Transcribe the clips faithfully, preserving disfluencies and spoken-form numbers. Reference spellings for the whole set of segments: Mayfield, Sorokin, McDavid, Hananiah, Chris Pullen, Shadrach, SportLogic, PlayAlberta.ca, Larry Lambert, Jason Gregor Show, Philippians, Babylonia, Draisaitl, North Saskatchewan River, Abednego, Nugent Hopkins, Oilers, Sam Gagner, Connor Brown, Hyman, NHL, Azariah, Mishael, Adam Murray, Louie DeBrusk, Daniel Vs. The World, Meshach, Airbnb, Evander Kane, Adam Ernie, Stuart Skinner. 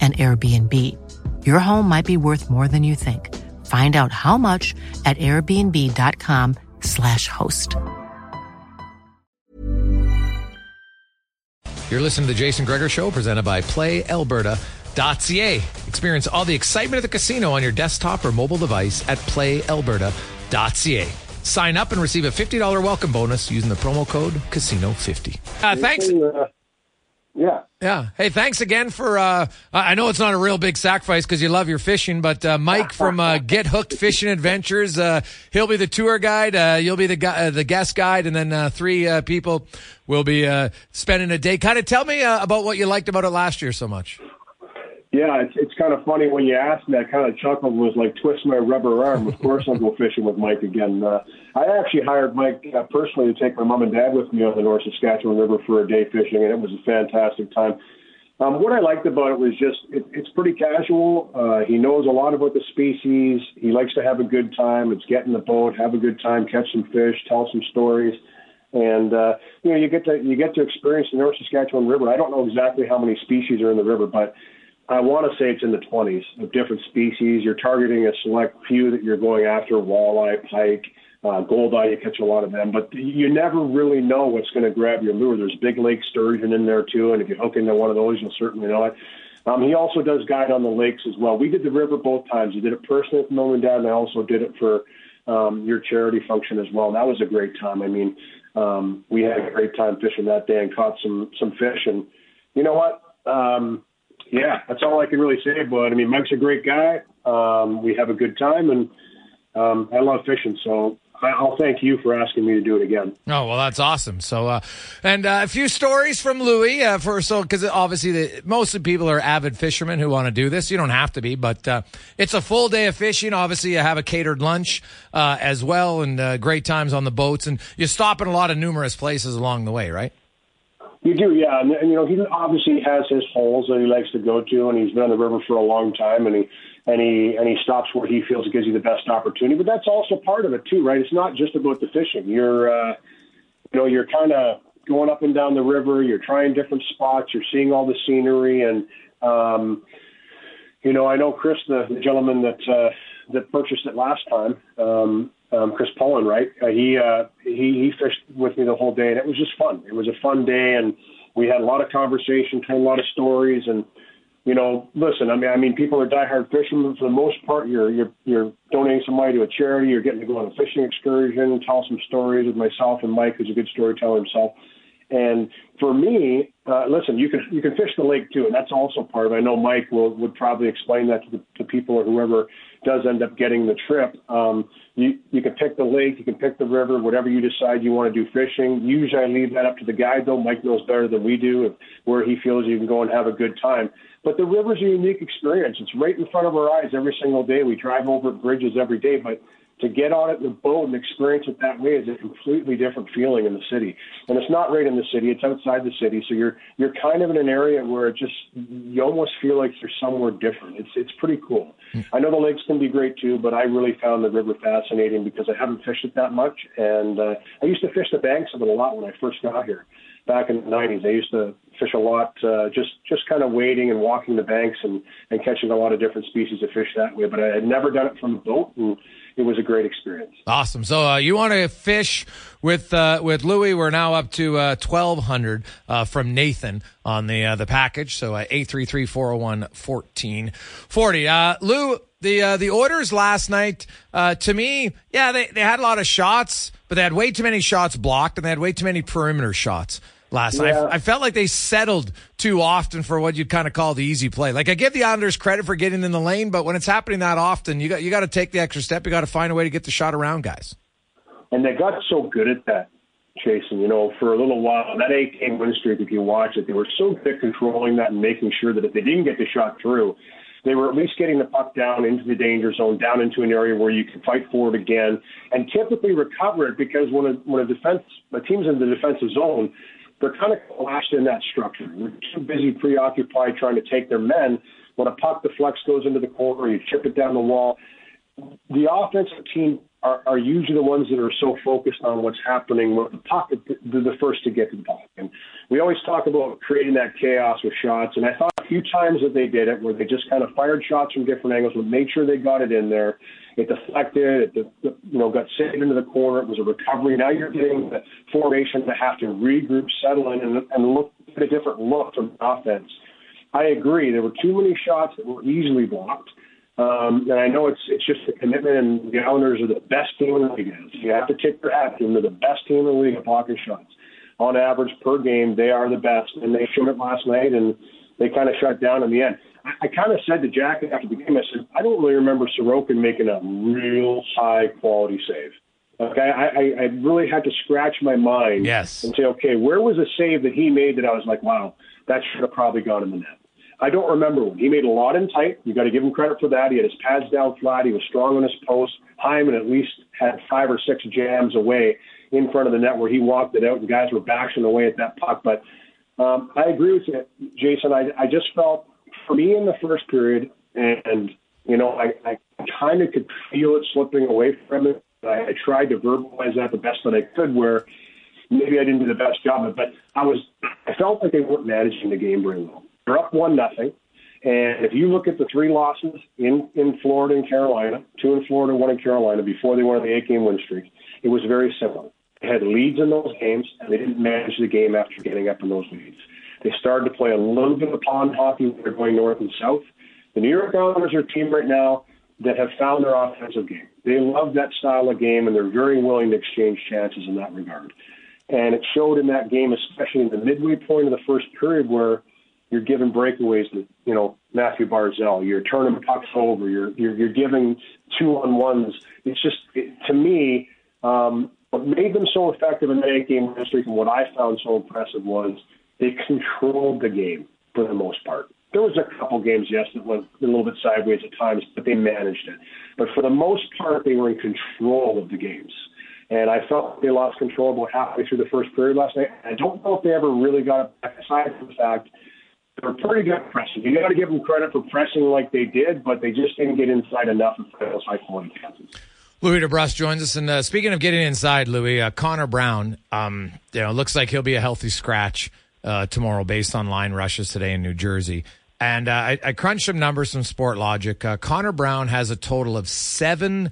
an Airbnb. Your home might be worth more than you think. Find out how much at airbnb.com slash host. You're listening to The Jason Gregor Show, presented by play alberta dot c a. Experience all the excitement of the casino on your desktop or mobile device at play alberta dot c a. Sign up and receive a fifty dollars welcome bonus using the promo code casino fifty. Uh, thanks. Yeah. Yeah. Hey, thanks again for, uh, I know it's not a real big sacrifice because you love your fishing, but uh, Mike from uh, Get Hooked Fishing Adventures, uh, he'll be the tour guide, uh, you'll be the gu- uh, the guest guide, and then uh, three uh, people will be uh, spending a day. Kind of tell me uh, about what you liked about it last year so much. Yeah, it's, it's kind of funny when you asked me, I kind of chuckled, was like, twist my rubber arm. Of course I'll go fishing with Mike again. Uh, I actually hired Mike uh, personally to take my mom and dad with me on the North Saskatchewan River for a day fishing, and it was a fantastic time. Um, what I liked about it was just, it, it's pretty casual. Uh, he knows a lot about the species. He likes to have a good time. It's get in the boat, have a good time, catch some fish, tell some stories. And, uh, you know, you get to you get to experience the North Saskatchewan River. I don't know exactly how many species are in the river, but I want to say it's in the twenties of different species. You're targeting a select few that you're going after, walleye, pike, uh, goldeye, you catch a lot of them. But you never really know what's going to grab your lure. There's big lake sturgeon in there, too, and if you hook into one of those, you'll certainly know it. Um, he also does guide on the lakes as well. We did the river both times. He did it personally for Mom and Dad, and I also did it for um, your charity function as well. And that was a great time. I mean, um, we had a great time fishing that day and caught some, some fish. And you know what? Um, Yeah, that's all I can really say about it. I mean, Mike's a great guy. Um, we have a good time, and um, I love fishing, so I'll thank you for asking me to do it again. Oh, well, that's awesome. So, uh, and uh, a few stories from Louie uh, for so because obviously the, most of the people are avid fishermen who want to do this. You don't have to be, but uh, it's a full day of fishing. Obviously, you have a catered lunch uh, as well, and uh, great times on the boats, and you stop in a lot of numerous places along the way, right? You do, yeah. And, and, you know, he obviously has his holes that he likes to go to, and he's been on the river for a long time, and he and he, and he stops where he feels it gives you the best opportunity. But that's also part of it, too, right? It's not just about the fishing. You're, uh, you know, you're kind of going up and down the river. You're trying different spots. You're seeing all the scenery. And, um, you know, I know Chris, the, the gentleman that uh, that purchased it last time, um Um, Chris Pullen, right? Uh, he, uh, he he fished with me the whole day, and it was just fun. It was a fun day, and we had a lot of conversation, told a lot of stories, and you know, listen, I mean, I mean, people are diehard fishermen for the most part. You're you're you're donating some money to a charity. You're getting to go on a fishing excursion, tell some stories with myself and Mike, who's a good storyteller himself. And for me, uh, listen, you can you can fish the lake too, and that's also part of it. I know Mike will would probably explain that to the to people or whoever does end up getting the trip. Um, you you can pick the lake, you can pick the river, whatever you decide you want to do fishing. Usually I leave that up to the guide, though. Mike knows better than we do of where he feels you can go and have a good time. But the river's a unique experience. It's right in front of our eyes every single day. We drive over bridges every day, but to get on it in a boat and experience it that way is a completely different feeling in the city. And it's not right in the city, it's outside the city. So you're you're kind of in an area where it just, you almost feel like you're somewhere different. It's it's pretty cool. I know the lakes can be great too, but I really found the river fascinating because I haven't fished it that much. And uh, I used to fish the banks of it a lot when I first got here. Back in the nineties, I used to fish a lot, uh, just, just kind of wading and walking the banks and, and catching a lot of different species of fish that way. But I had never done it from a boat, and it was a great experience. Awesome. So uh, you want to fish with uh, with Louie. We're now up to uh, twelve hundred uh, from Nathan on the uh, the package. So uh, eight three three, four oh one, one four four oh. Uh, Lou, the uh, the orders last night, uh, to me, yeah, they, they had a lot of shots, but they had way too many shots blocked, and they had way too many perimeter shots last yeah. night. I felt like they settled too often for what you'd kind of call the easy play. Like, I give the Islanders credit for getting in the lane, but when it's happening that often, you got you got to take the extra step. You got to find a way to get the shot around guys. And they got so good at that, Jason. You know, for a little while, that eight-game win streak, if you watch it, they were so good at controlling that and making sure that if they didn't get the shot through, they were at least getting the puck down into the danger zone, down into an area where you can fight for it again, and typically recover it because when a, when a defense, a team's in the defensive zone, they're kind of collapsed in that structure. They're too busy, preoccupied, trying to take their men. When a puck deflects, goes into the corner, you chip it down the wall. The offensive team are, are usually the ones that are so focused on what's happening with the puck. They're the first to get to the puck. And we always talk about creating that chaos with shots, and I thought a few times that they did it where they just kind of fired shots from different angles but made sure they got it in there. It deflected, it de- you know, got saved into the corner. It was a recovery. Now you're getting the formation to have to regroup, settle in, and, and look at a different look from offense. I agree. There were too many shots that were easily blocked. Um, and I know it's it's just a commitment, and the Islanders are the best team in the league. You have to tip your hat to them. They're the best team in the league at blocking shots. On average, per game, they are the best, and they showed it last night, and they kind of shut down in the end. I, I kind of said to Jack after the game, I said, I don't really remember Sorokin making a real high-quality save. Like, I, I, I really had to scratch my mind yes. and say, okay, where was a save that he made that I was like, wow, that should have probably gone in the net? I don't remember one. He made a lot in tight. You got to give him credit for that. He had his pads down flat. He was strong on his post. Hyman at least had five or six jams away in front of the net where he walked it out, and guys were bashing away at that puck. But um, I agree with you, Jason. I, I just felt, for me in the first period, and, and you know, I, I kind of could feel it slipping away from it. I, I tried to verbalize that the best that I could, where maybe I didn't do the best job of it, but I was, I felt like they weren't managing the game very well. They're up one nothing, and if you look at the three losses in, in Florida and Carolina, two in Florida, one in Carolina, before they went on the eight-game win streak, it was very similar. They had leads in those games, and they didn't manage the game after getting up in those leads. They started to play a little bit of pond hockey when they're going north and south. The New York Islanders are a team right now that have found their offensive game. They love that style of game, and they're very willing to exchange chances in that regard. And it showed in that game, especially in the midway point of the first period, where you're giving breakaways to, you know, Matthew Barzal. You're turning pucks over. You're you're, you're giving two-on-ones. It's just, it, to me, um, what made them so effective in that eight-game win streak and what I found so impressive was they controlled the game for the most part. There was a couple games, yes, that went a little bit sideways at times, but they managed it. But for the most part, they were in control of the games. And I felt they lost control about halfway through the first period last night. I don't know if they ever really got it back, aside from the fact they're pretty good at pressing. You got to give them credit for pressing like they did, but they just didn't get inside enough and play those high-quality chances. Louie DeBrusk joins us, and uh, speaking of getting inside, Louie, uh, Connor Brown, um, you know, looks like he'll be a healthy scratch uh, tomorrow based on line rushes today in New Jersey. And uh, I, I crunched some numbers from SportLogic. Uh, Connor Brown has a total of seven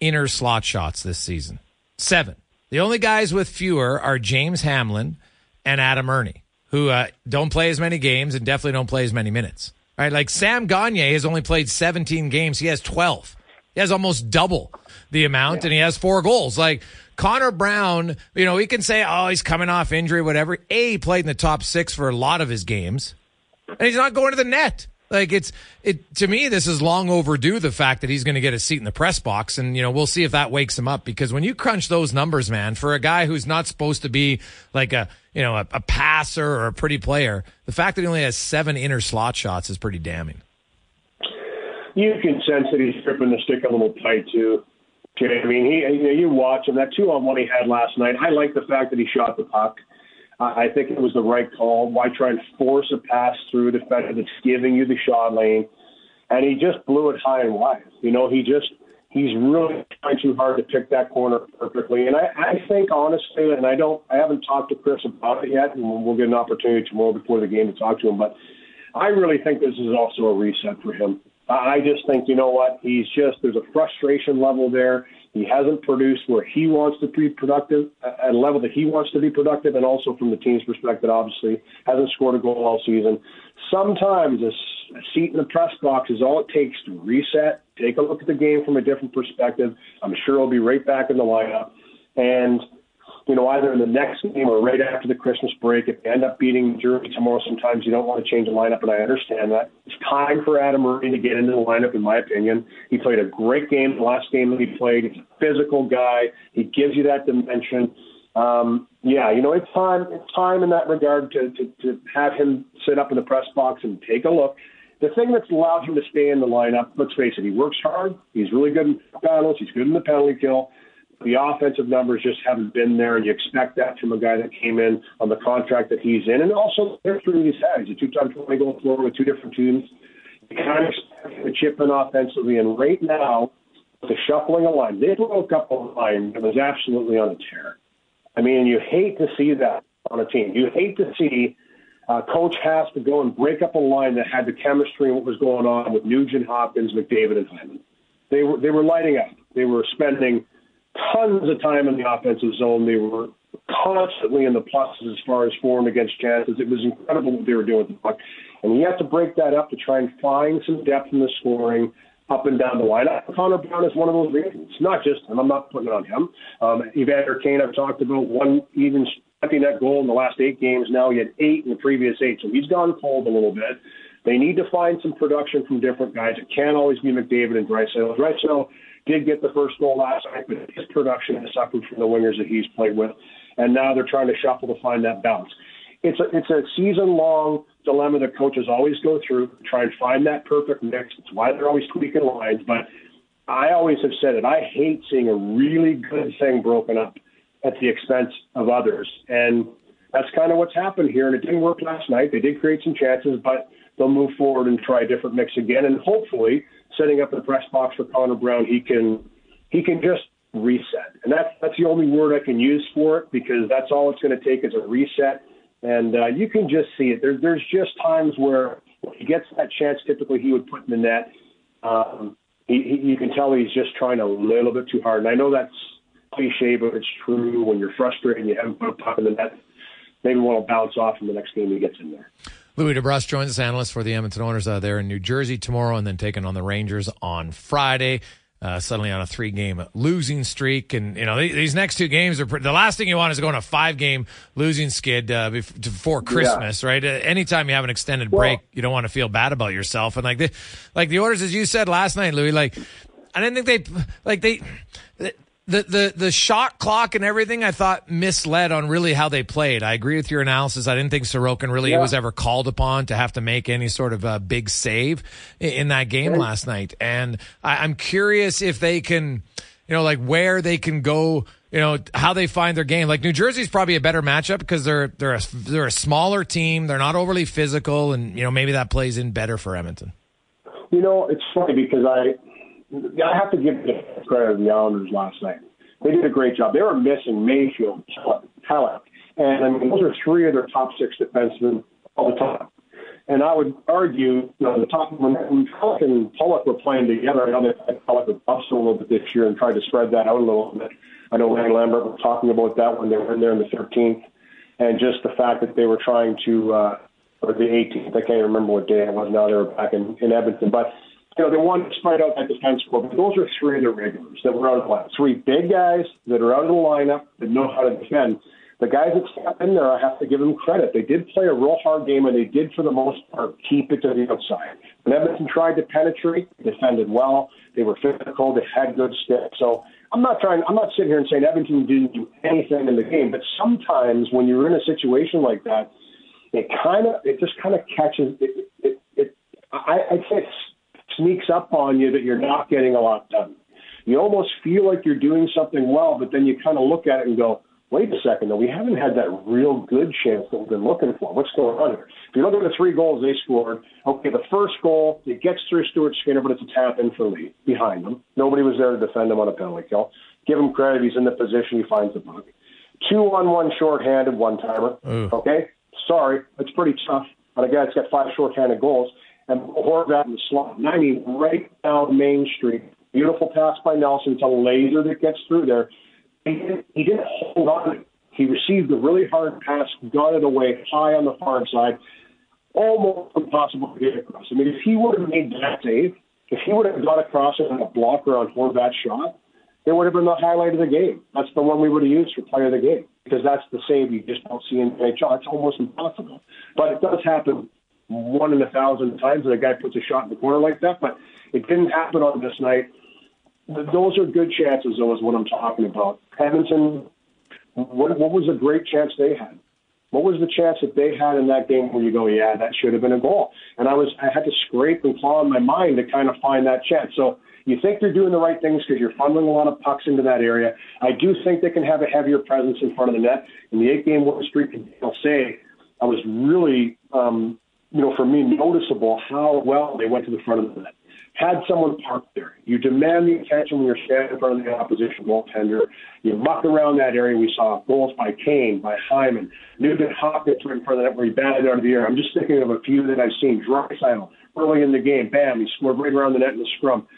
inner slot shots this season. Seven. The only guys with fewer are James Hamlin and Adam Ernie, who uh, don't play as many games and definitely don't play as many minutes. Right, like Sam Gagner has only played seventeen games. He has twelve. He has almost double the amount, yeah. and he has four goals. Like Connor Brown, you know, he can say, oh, he's coming off injury, whatever. A, he played in the top six for a lot of his games, and he's not going to the net. Like it's it to me, this is long overdue, the fact that he's going to get a seat in the press box. And, you know, we'll see if that wakes him up, because when you crunch those numbers, man, for a guy who's not supposed to be like a, you know, a, a passer or a pretty player, the fact that he only has seven inner slot shots is pretty damning. You can sense that he's gripping the stick a little tight, too. I mean, he, you know, you watch him. That two-on-one he had last night, I like the fact that he shot the puck. I think it was the right call. Why try and force a pass through the defender that's giving you the shot lane? And he just blew it high and wide. You know, he just he's really trying too hard to pick that corner perfectly. And I, I think, honestly, and I don't, I haven't talked to Chris about it yet, and we'll get an opportunity tomorrow before the game to talk to him. But I really think this is also a reset for him. I just think, you know what, he's just, there's a frustration level there. He hasn't produced where he wants to be productive, at a level that he wants to be productive, and also from the team's perspective, obviously, hasn't scored a goal all season. Sometimes a seat in the press box is all it takes to reset, take a look at the game from a different perspective. I'm sure he'll be right back in the lineup. And, you know, either in the next game or right after the Christmas break, if they end up beating Germany tomorrow, sometimes you don't want to change the lineup, and I understand that. It's time for Adam Murray to get into the lineup, in my opinion. He played a great game, the last game that he played. He's a physical guy. He gives you that dimension. Um, yeah, you know, it's time It's time in that regard to, to, to have him sit up in the press box and take a look. The thing that's allowed him to stay in the lineup, let's face it, he works hard. He's really good in battles. He's good in the penalty kill. The offensive numbers just haven't been there, and you expect that from a guy that came in on the contract that he's in. And also, they're through his head. He's a two-time twenty-goal scorer with two different teams. You kind of expect to chip in offensively, and right now, with the shuffling of line, they broke up a line that was absolutely on a tear. I mean, you hate to see that on a team. You hate to see uh, coach has to go and break up a line that had the chemistry and what was going on with Nugent, Hopkins, McDavid, and Hyman. They were, they were lighting up. They were spending tons of time in the offensive zone. They were constantly in the pluses as far as form against chances. It was incredible what they were doing with the puck. And you have to break that up to try and find some depth in the scoring up and down the line. Connor Brown is one of those reasons. It's not just him. I'm not putting it on him. Um, Evander Kane, I've talked about, one even stepping that goal in the last eight games. Now he had eight in the previous eight, so he's gone cold a little bit. They need to find some production from different guys. It can't always be McDavid and Draisaitl. Draisaitl did get the first goal last night, but his production has suffered from the wingers that he's played with, and now they're trying to shuffle to find that balance. It's a, it's a season-long dilemma that coaches always go through, try and find that perfect mix. It's why they're always tweaking lines, but I always have said it. I hate seeing a really good thing broken up at the expense of others, and that's kind of what's happened here, and it didn't work last night. They did create some chances, but they'll move forward and try a different mix again, and hopefully setting up the press box for Connor Brown, he can he can just reset. And that's, that's the only word I can use for it, because that's all it's going to take is a reset. And uh, you can just see it. There, there's just times where he gets that chance typically he would put in the net. Um, he, he, you can tell he's just trying a little bit too hard. And I know that's cliche, but it's true. When you're frustrated and you haven't put a puck in the net, maybe want to bounce off in the next game he gets in there. Louie DeBrusk joins us, analyst for the Edmonton Oilers uh, there in New Jersey tomorrow, and then taking on the Rangers on Friday. Uh, suddenly on a three-game losing streak, and you know these, these next two games are. Pre- the last thing you want is going on a five-game losing skid uh, before, before Christmas, yeah. right? Uh, anytime you have an extended well, break, you don't want to feel bad about yourself. And like the like the Oilers, as you said last night, Louie, like I didn't think they like they. they The, the the shot clock and everything, I thought, misled on really how they played. I agree with your analysis. I didn't think Sorokin really yeah. was ever called upon to have to make any sort of a big save in, in that game right. last night. And I, I'm curious if they can, you know, like where they can go, you know, how they find their game. Like New Jersey's probably a better matchup because they're they're a, they're a smaller team. They're not overly physical, and you know maybe that plays in better for Edmonton. You know, it's funny because I. I have to give credit to the Islanders last night. They did a great job. They were missing Mayfield, Halak, and I mean, those are three of their top six defensemen all the time. And I would argue, you know, the top when Halak and Pollock were playing together, I know they had Halak with Buffalo a little bit this year and tried to spread that out a little bit. I know Larry Lambert was talking about that when they were in there in the thirteenth, and just the fact that they were trying to uh, or the eighteenth. I can't remember what day it was now. They were back in, in Edmonton. But, you know, they wanted to find out that defense score. But those are three of the regulars that were out of the lineup. Three big guys that are out of the lineup that know how to defend. The guys that stepped in there, I have to give them credit. They did play a real hard game, and they did, for the most part, keep it to the outside. And Edmonton tried to penetrate, defended well. They were physical. They had good sticks. So I'm not trying. I'm not sitting here and saying Edmonton didn't do anything in the game. But sometimes when you're in a situation like that, it kind of, it just kind of catches. It, it, it I, I think it sneaks up on you that you're not getting a lot done. You almost feel like you're doing something well, but then you kind of look at it and go, wait a second, though. We haven't had that real good chance that we've been looking for. What's going on here? If you look at the three goals they scored, okay, the first goal, it gets through Stuart Skinner, but it's a tap-in for Lee behind him. Nobody was there to defend him on a penalty kill. Give him credit. He's in the position. He finds the puck. two on one shorthanded one-timer. Mm. Okay? Sorry. It's pretty tough. But again, it's got five shorthanded goals. And Horvat in the slot. ninety right down Main Street. Beautiful pass by Nelson. It's a laser that gets through there. He didn't, he didn't hold on. He received a really hard pass, got it away high on the far side. Almost impossible to get across. I mean, if he would have made that save, if he would have got across it on a blocker on Horvat's shot, it would have been the highlight of the game. That's the one we would have used for player of the game, because that's the save you just don't see in N H L. It's almost impossible. But it does happen one in a thousand times that a guy puts a shot in the corner like that, but it didn't happen on this night. Those are good chances, though, is what I'm talking about. Edmonton, what, what was a great chance they had? What was the chance that they had in that game where you go, yeah, that should have been a goal? And I was, I had to scrape and claw in my mind to kind of find that chance. So you think they're doing the right things because you're funneling a lot of pucks into that area. I do think they can have a heavier presence in front of the net. In the eight-game win streak, I'll say I was really, um, you know, for me, noticeable how well they went to the front of the net. Had someone parked there. You demand the attention when you're standing in front of the opposition goaltender. You muck around that area. We saw goals by Kane, by Hyman. Nugent Hopkins right in front of that where he batted out of the air. I'm just thinking of a few that I've seen. Draisaitl early in the game. Bam, he scored right around the net in the scrum.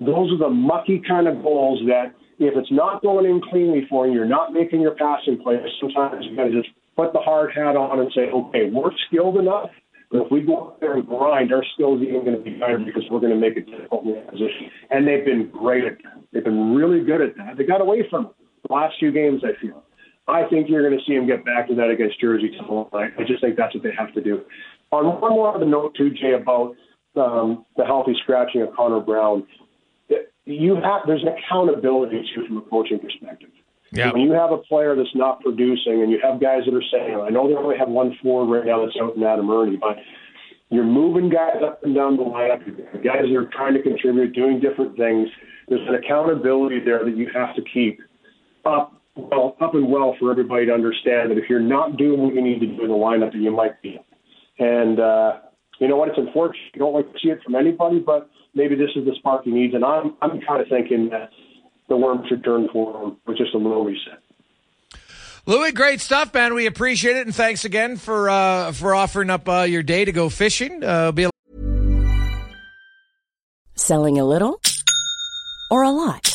Those are the mucky kind of goals that if it's not going in cleanly for you, you're not making your passing plays, sometimes you've got to just put the hard hat on and say, okay, we're skilled enough. But if we go out there and grind, our skills even going to be better because we're going to make it difficult in that position. And they've been great at that. They've been really good at that. They got away from it the last few games, I feel. I think you're going to see them get back to that against Jersey tonight. I just think that's what they have to do. On one more of the note, too, Jay, about um, the healthy scratching of Connor Brown, you have there's an accountability to from a coaching perspective. Yep. When you have a player that's not producing and you have guys that are saying, I know they only have one forward right now that's out in Adam Ernie, but you're moving guys up and down the lineup, guys that are trying to contribute, doing different things. There's an accountability there that you have to keep up well, up and well for everybody to understand that if you're not doing what you need to do in the lineup, that you might be. And uh, you know what? It's unfortunate. You don't like to see it from anybody, but maybe this is the spark he needs. And I'm, I'm kind of thinking that the worm should turn for him with just a little reset. Louie, great stuff, man. We appreciate it, and thanks again for uh, for offering up uh, your day to go fishing. Uh, be a- Selling a little or a lot?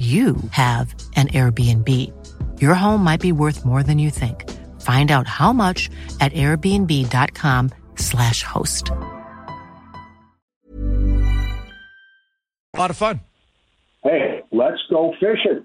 you have an Airbnb. Your home might be worth more than you think. Find out how much at airbnb.com slash host. A lot of fun. Hey, let's go fishing.